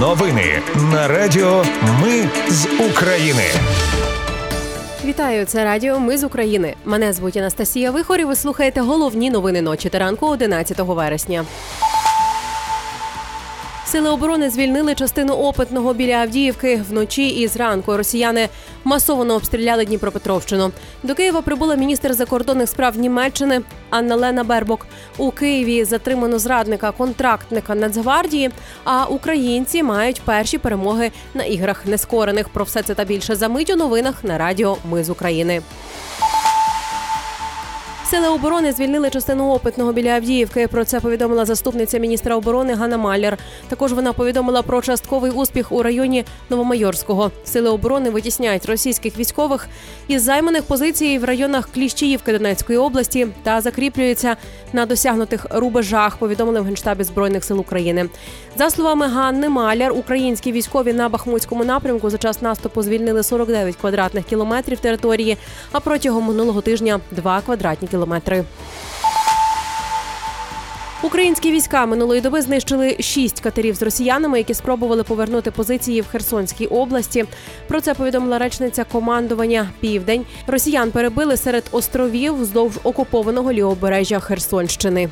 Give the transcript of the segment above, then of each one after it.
Новини на Радіо Ми з України. Вітаю, це Радіо Ми з України. Мене звуть Анастасія Вихор і ви слухаєте головні новини ночі та ранку 11 вересня. Сили оборони звільнили частину Опитного біля Авдіївки. Вночі і зранку росіяни масово обстріляли Дніпропетровщину. До Києва прибула міністр закордонних справ Німеччини Анналена Бербок. У Києві затримано зрадника-контрактника Нацгвардії, а українці мають перші перемоги на Іграх Нескорених. Про все це та більше за мить у новинах на Радіо Ми з України. Сили оборони звільнили частину Опитного біля Авдіївки. Про це повідомила заступниця міністра оборони Ганна Маляр. Також вона повідомила про частковий успіх у районі Новомайорського. Сили оборони витісняють російських військових із займаних позицій в районах Кліщіївки Донецької області та закріплюються на досягнутих рубежах, повідомили в Генштабі Збройних сил України. За словами Ганни Маляр, українські військові на Бахмутському напрямку за час наступу звільнили 49 квадратних кілометрів території, а протягом минулого тижня 2 квадратні кілометри. Українські війська минулої доби знищили 6 катерів з росіянами, які спробували повернути позиції в Херсонській області. Про це повідомила речниця командування «Південь». Росіян перебили серед островів вздовж окупованого лівобережжя Херсонщини.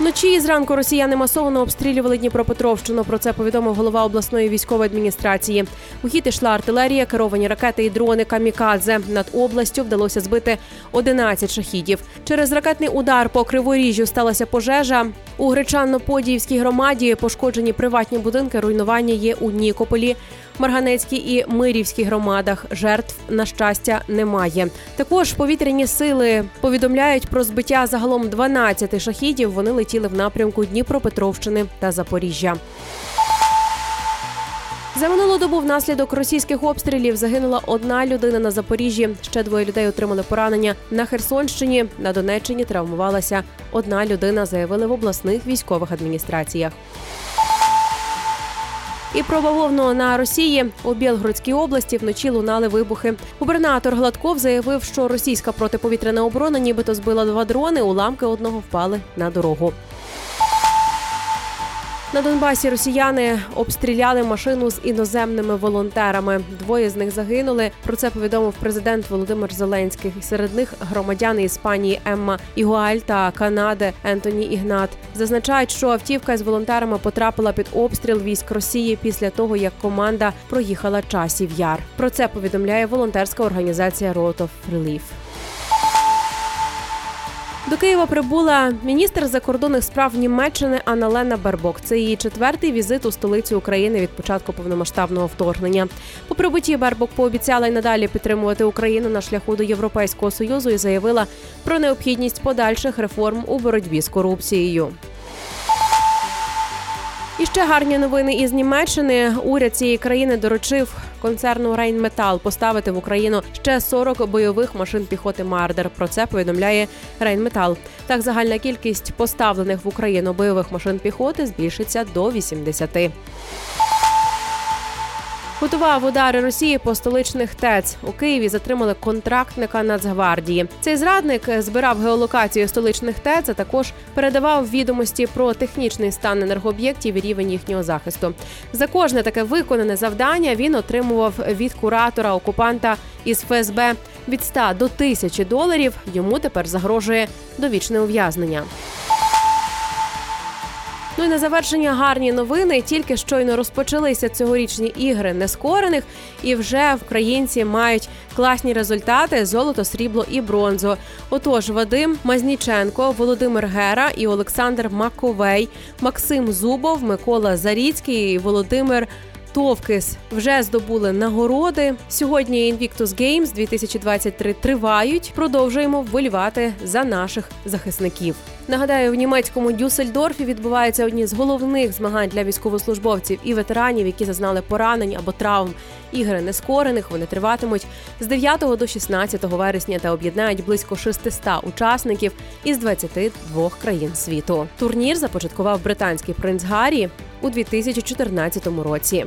Вночі і зранку росіяни масово обстрілювали Дніпропетровщину. Про це повідомив голова обласної військової адміністрації. У хід ішла артилерія, керовані ракети і дрони «Камікадзе». Над областю вдалося збити 11 шахідів. Через ракетний удар по Криворіжжю сталася пожежа. У Гречанно-Подіївській громаді пошкоджені приватні будинки, руйнування є у Нікополі, Марганецькій і Мирівській громадах. Жертв, на щастя, немає. Також повітряні сили повідомляють про збиття загалом 12 шахідів. Вони летіли в напрямку Дніпропетровщини та Запоріжжя. За минулу добу внаслідок російських обстрілів загинула одна людина на Запоріжжі, ще 2 людей отримали поранення. На Херсонщині, на Донеччині травмувалася одна людина, заявили в обласних військових адміністраціях. І про бавовну на Росії. У Білгородській області вночі лунали вибухи. Губернатор Гладков заявив, що російська протиповітряна оборона нібито збила 2 дрони, уламки одного впали на дорогу. На Донбасі росіяни обстріляли машину з іноземними волонтерами. 2 з них загинули. Про це повідомив президент Володимир Зеленський. Серед них громадяни Іспанії Емма Ігуаль та Канади Ентоні Ігнат. Зазначають, що автівка з волонтерами потрапила під обстріл військ Росії після того, як команда проїхала Часів Яр. Про це повідомляє волонтерська організація Road of Relief. До Києва прибула міністр закордонних справ Німеччини Анналена Бербок. Це її 4-й візит у столицю України від початку повномасштабного вторгнення. По прибутті Бербок пообіцяла й надалі підтримувати Україну на шляху до Європейського Союзу і заявила про необхідність подальших реформ у боротьбі з корупцією. І ще гарні новини із Німеччини. Уряд цієї країни доручив концерну «Рейнметал» поставити в Україну ще 40 бойових машин піхоти «Мардер». Про це повідомляє «Рейнметал». Так, загальна кількість поставлених в Україну бойових машин піхоти збільшиться до 80. Готував удари Росії по столичних ТЕЦ. У Києві затримали контрактника Нацгвардії. Цей зрадник збирав геолокацію столичних ТЕЦ, а також передавав відомості про технічний стан енергооб'єктів і рівень їхнього захисту. За кожне таке виконане завдання він отримував від куратора-окупанта із ФСБ від 100 до 1000 доларів. Йому тепер загрожує довічне ув'язнення. Ну і на завершення гарні новини. Тільки щойно розпочалися цьогорічні Ігри Нескорених і вже українці мають класні результати – золото, срібло і бронзу. Отож, Вадим Мазніченко, Володимир Гера і Олександр Маковей, Максим Зубов, Микола Заріцький і Володимир Довкис вже здобули нагороди. Сьогодні Invictus Games 2023 тривають. Продовжуємо вболівати за наших захисників. Нагадаю, в німецькому Дюссельдорфі відбуваються одні з головних змагань для військовослужбовців і ветеранів, які зазнали поранень або травм. Ігри Нескорених, вони триватимуть з 9 до 16 вересня та об'єднають близько 600 учасників із 22 країн світу. Турнір започаткував британський принц Гаррі у 2014 році.